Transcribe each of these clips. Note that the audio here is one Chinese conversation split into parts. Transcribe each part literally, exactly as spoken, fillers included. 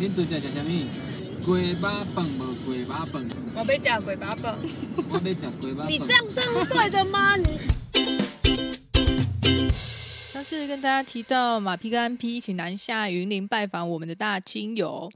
恁都食食啥物？鸡肉饭无鸡肉饭。我要食鸡肉饭。我要食鸡肉饭。你这样算是对的吗？上次跟大家提到马屁跟安屁一起南下云林拜访我们的大亲友。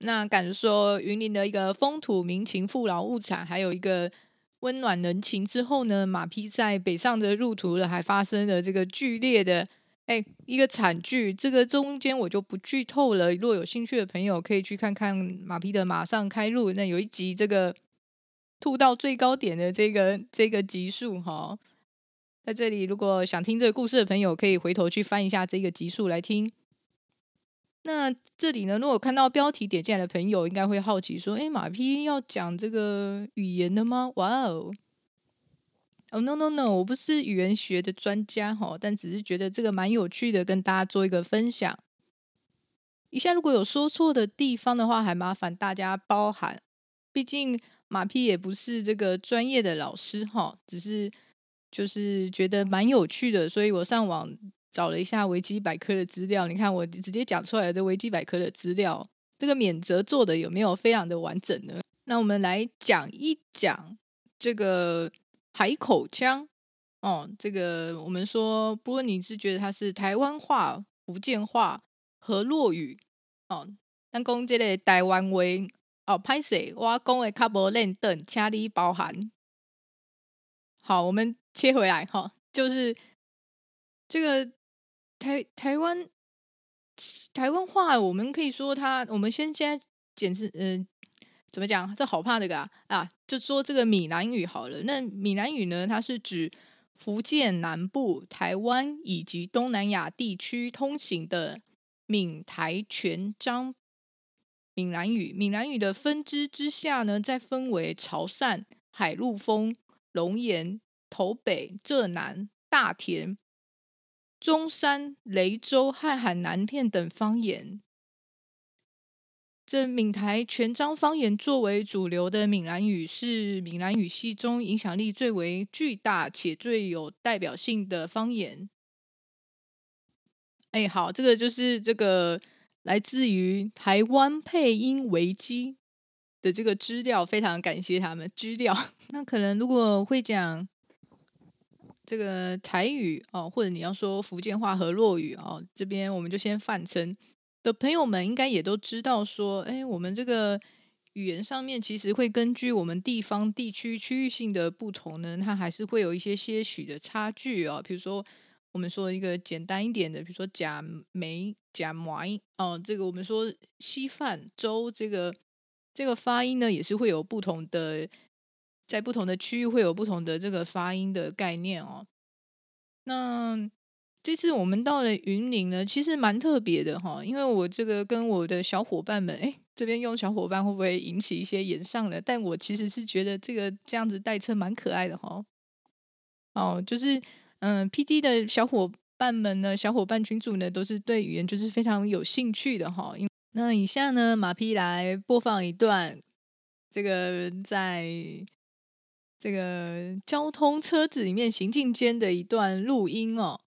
那敢说云林的一个风土民情、富饶物产，还有一个温暖人情之后呢，马屁在北上的路途了，还发生了这个剧烈的哎一个惨剧。这个中间我就不剧透了，若有兴趣的朋友可以去看看马屁的马上开路。那有一集这个吐到最高点的这个这个集数哈，在这里如果想听这个故事的朋友，可以回头去翻一下这个集数来听。那这里呢，如果看到标题点进来的朋友应该会好奇说，诶，马屁要讲这个语言的吗？哇哦、oh, no no no 我不是语言学的专家，但只是觉得这个蛮有趣的，跟大家做一个分享一下。如果有说错的地方的话，还麻烦大家包涵，毕竟马屁也不是这个专业的老师，只是就是觉得蛮有趣的，所以我上网找了一下维基百科的资料。你看我直接讲出来的维基百科的资料，这个免责做的有没有非常的完整呢？那我们来讲一讲这个海口腔哦，这个我们说不论你是觉得它是台湾话、福建话、河洛语哦，咱讲这个台湾话哦，不好意思，我讲的较无认真，请你包涵。好，我们切回来哈、哦，就是这个台台湾台湾话，我们可以说它，我们先现在简直嗯、呃，怎么讲？这好怕这个 啊, 啊，就说这个闽南语好了。那闽南语呢，它是指福建南部、台湾以及东南亚地区通行的闽台全漳闽南语。闽南语的分支之下呢，再分为潮汕、海陆丰、龙岩、头北、浙南、大田、中山、雷州和海南片等方言。这闽台全漳方言作为主流的闽南语，是闽南语系中影响力最为巨大且最有代表性的方言。哎，好，这个就是这个来自于台湾配音维基的这个资料，非常感谢他们资料。那可能如果会讲这个台语哦，或者你要说福建话、河洛语哦，这边我们就先泛称的朋友们，应该也都知道说，哎，我们这个语言上面其实会根据我们地方、地区、区域性的不同呢，它还是会有一些些许的差距哦。比如说，我们说一个简单一点的，比如说甲梅、甲梅哦，这个我们说稀饭、粥这个。这个发音呢，也是会有不同的，在不同的区域会有不同的这个发音的概念哦。那这次我们到了云林呢，其实蛮特别的哈、哦，因为我这个跟我的小伙伴们，哎，这边用小伙伴会不会引起一些炎上呢？但我其实是觉得这个这样子代称蛮可爱的哈、哦。哦，就是嗯 ，P D 的小伙伴们呢，小伙伴群组呢，都是对语言就是非常有兴趣的哈、哦，因为那以下呢，马屁来播放一段这个在这个交通车子里面行进间的一段录音哦。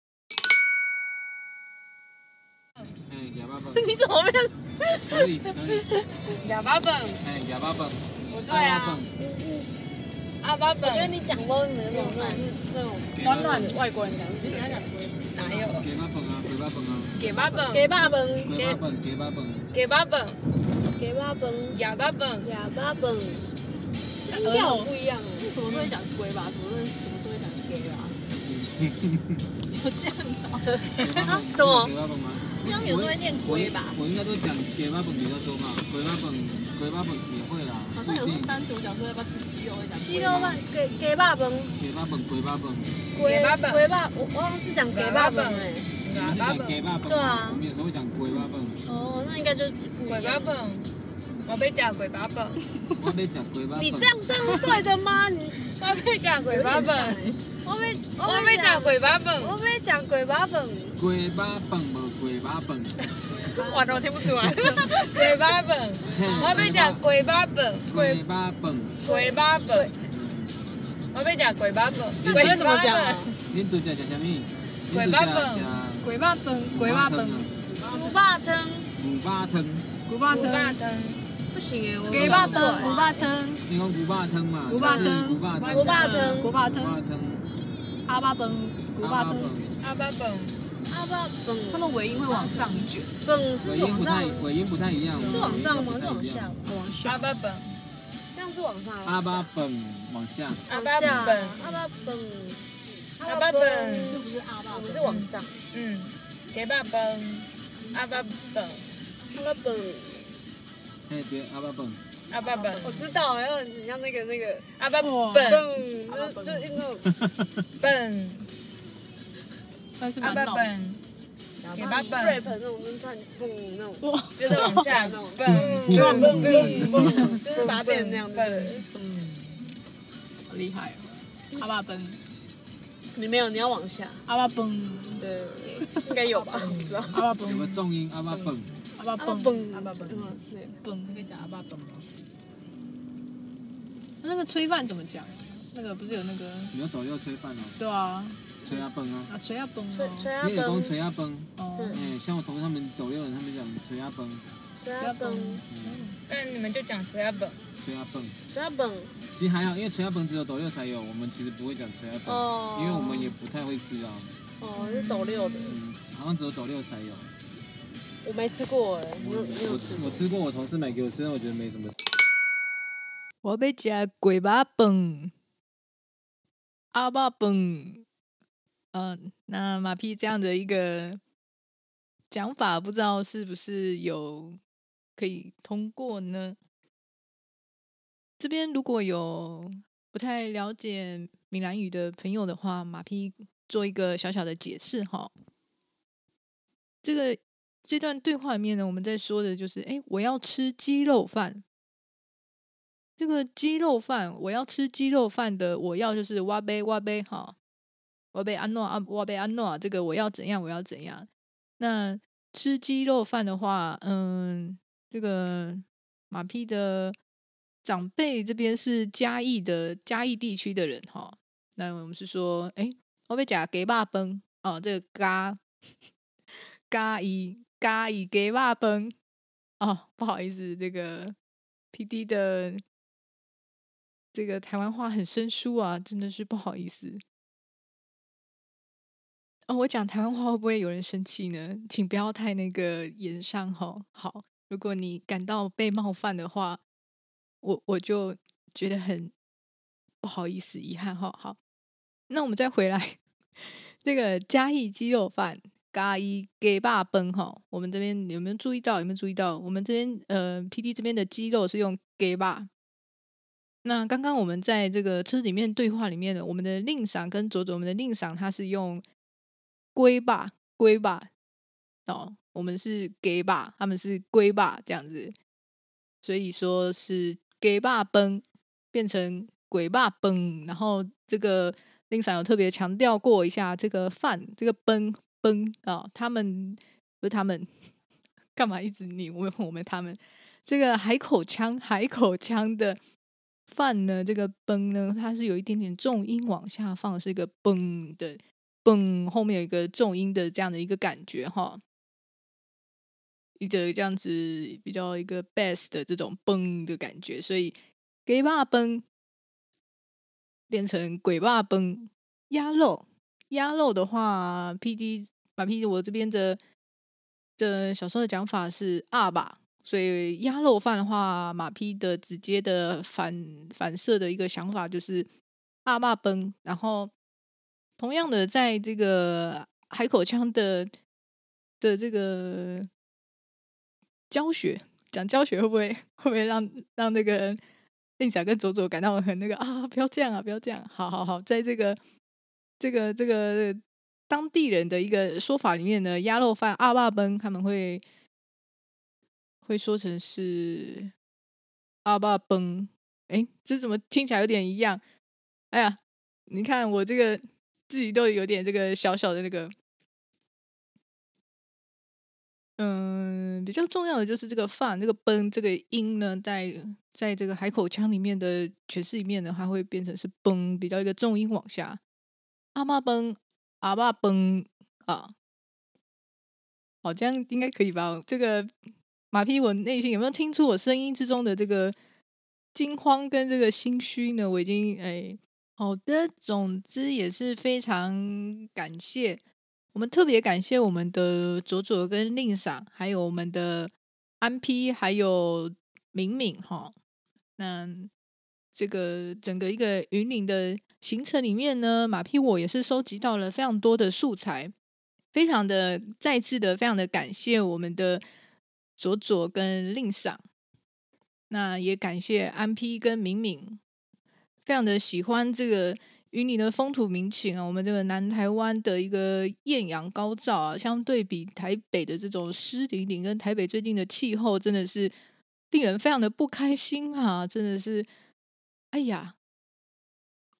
你怎么没有？可以可以。哑巴本。哎，哑巴本。不对啊。哑巴本。我觉得你讲过你那种那种暖暖的外国人讲，你跟他讲过。哪有？给巴本啊，给巴本啊！给巴本，给巴本，给巴本，给巴本，给巴本，给巴本，哑巴本，哑巴本。音调不一样哦，什么时候会讲龟吧？什么时候会讲给吧？我这样子啊？什么？这样有时候会念龟吧？我应该都讲给巴本比较多嘛，给巴本，给巴本也会啦。好像有时候单独讲说要不要吃鸡肉，会讲鸡肉饭，给给巴本，给巴本，给巴本。龟巴本，龟巴，我忘了是讲龟巴本哎，龟巴本，对啊，我们有时候讲龟巴本。哦，那应该就是龟巴本。我被讲龟巴本。我被讲龟巴本。你这样算是对的吗？我被讲龟巴本。我被我被讲龟巴本。我被讲龟巴本。龟巴本无龟巴本。完了，我听不出来。龟巴本。我被讲龟巴本。龟巴本。龟巴本。我要吃鬼巴饭，鬼是怎么讲啊？恁都吃吃什么？鬼巴饭，鬼巴饭，鬼巴饭，牛肉汤，牛肉汤。牛肉汤。不行，我。牛肉汤，牛肉汤。你讲牛肉汤嘛？牛肉汤，牛肉汤，牛肉汤，牛肉汤。阿巴崩，牛肉汤。阿巴崩，阿巴崩。他们尾音会往上一卷。崩是往上。尾音不太一样。是往上吗？是往下吗？往下。阿巴崩。这样是往上。阿巴崩，往下。阿巴崩，阿巴崩。阿巴崩，这不是阿巴，我们是往上。嗯，给爸崩，阿巴崩，阿巴崩。哎，对，阿巴崩。阿巴崩，我知道，然后很像那个那个阿巴崩，就就那种崩。算是阿巴崩，给爸崩。rap 那种跟转蹦那种，就是往下那种蹦，转蹦蹦蹦，就是把它变成那样的。嗯，好厉害哦，阿巴崩。你没有，你要往下。阿巴蹦，对，应该有吧？不知道。阿巴蹦有个重音，阿巴蹦，阿巴蹦，阿巴蹦，对，蹦那个讲阿巴蹦吗？那个炊饭怎么讲？那个不是有那个？牛斗又炊饭哦。对啊。炊阿蹦啊。啊，炊阿蹦哦。炊阿蹦。你也讲炊阿蹦？哦。哎，像我同事他们斗六人，他们讲炊阿蹦。炊阿蹦。但你们就讲炊阿蹦。炊阿蹦。炊阿蹦。其实还好，因为炊阿崩只有斗六才有，我们其实不会讲炊阿崩， oh. 因为我们也不太会吃啊。哦，是斗六的。嗯，好像只有斗六才有。我没吃过哎，你有你有吃过？我吃过，我同事买给我吃，但我觉得没什么。我要吃鬼巴崩、阿巴崩，呃，那马屁这样的一个讲法，不知道是不是有可以通过呢？这边如果有不太了解闽南语的朋友的话，马屁做一个小小的解释哈。这个这段对话里面呢，我们在说的就是，哎，我要吃鸡肉饭。这个鸡肉饭，我要吃鸡肉饭的，我要就是哇呗哇呗哈，哇呗安诺啊，哇呗安诺，这个我要怎样，我要怎样。那吃鸡肉饭的话，嗯，这个马屁的。长辈这边是嘉义的嘉义地区的人哈、哦，那我们是说，哎，我被讲给爸崩哦，这个嘎嘎一嘎一给爸崩哦，不好意思，这个 P D 的这个台湾话很生疏啊，真的是不好意思。哦，我讲台湾话会不会有人生气呢？请不要太那个言上哈、哦。好，如果你感到被冒犯的话。我我就觉得很不好意思，遗憾哈。好，那我们再回来这个嘉义鸡肉饭，嘉义鸡肉饭哈。我们这边有没有注意到？有没有注意到？我们这边呃 ，P D 这边的鸡肉是用鸡肉。那刚刚我们在这个车里面对话里面呢，我们的令赏跟佐佐，我们的令赏他是用龟肉龟肉哦，我们是鸡肉，他们是龟肉这样子，所以说是。给爸崩变成鬼爸崩，然后这个林赏有特别强调过一下这个饭这个崩崩啊，他们不是他们干嘛一直你我们我们他们这个海口腔海口腔的饭呢，这个崩呢它是有一点点重音往下放，是一个崩的崩后面有一个重音的这样的一个感觉哈。一个这样子比较一个 best 的这种崩的感觉，所以给爸崩变成鬼爸崩。鸭肉鸭肉的话 ，P D 把 P D 我这边的的小时候的讲法是二吧，所以鸭肉饭的话，马 P 的直接的反反射的一个想法就是二爸崩。然后同样的，在这个海口腔的的这个。教学讲教学会不会会不会让让那个令赏跟佐佐感到很那个啊？不要这样啊，不要这样！好好好，在这个这个这个当地人的一个说法里面呢，鸭肉饭阿爸崩他们会会说成是阿爸崩。哎，这怎么听起来有点一样？哎呀，你看我这个自己都有点这个小小的那个。嗯，比较重要的就是这个饭这个崩这个音呢，在在这个海口腔里面的诠释里面呢，它会变成是崩，比较一个重音往下。阿妈崩，阿爸崩啊，好，这样应该可以吧？这个马屁我内心有没有听出我声音之中的这个惊慌跟这个心虚呢？我已经哎，好的，总之也是非常感谢，我们特别感谢我们的左左跟令赏，还有我们的安P，还有敏敏哈。那这个整个一个云林的行程里面呢，马屁我也是收集到了非常多的素材，非常的再次的非常的感谢我们的左左跟令赏，那也感谢安P跟敏敏，非常的喜欢这个云林的风土民情啊，我们这个南台湾的一个艳阳高照啊，相对比台北的这种湿淋淋跟台北最近的气候，真的是令人非常的不开心啊，真的是哎呀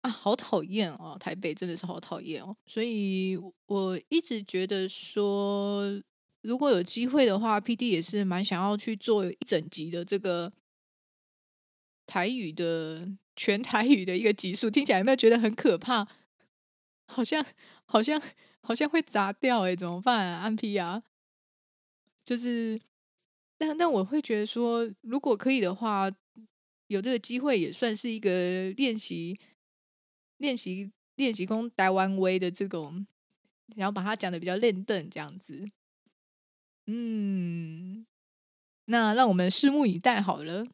啊，好讨厌哦！台北真的是好讨厌哦，所以我一直觉得说，如果有机会的话 ，P D 也是蛮想要去做一整集的这个台语的全台语的一个集数，听起来有没有觉得很可怕？好像好像好像会砸掉哎，怎么办啊？安P啊，就是但但我会觉得说，如果可以的话。有这个机会也算是一个练习练习练习讲台湾话的这种，然后把它讲的比较练邓这样子。嗯，那让我们拭目以待好了。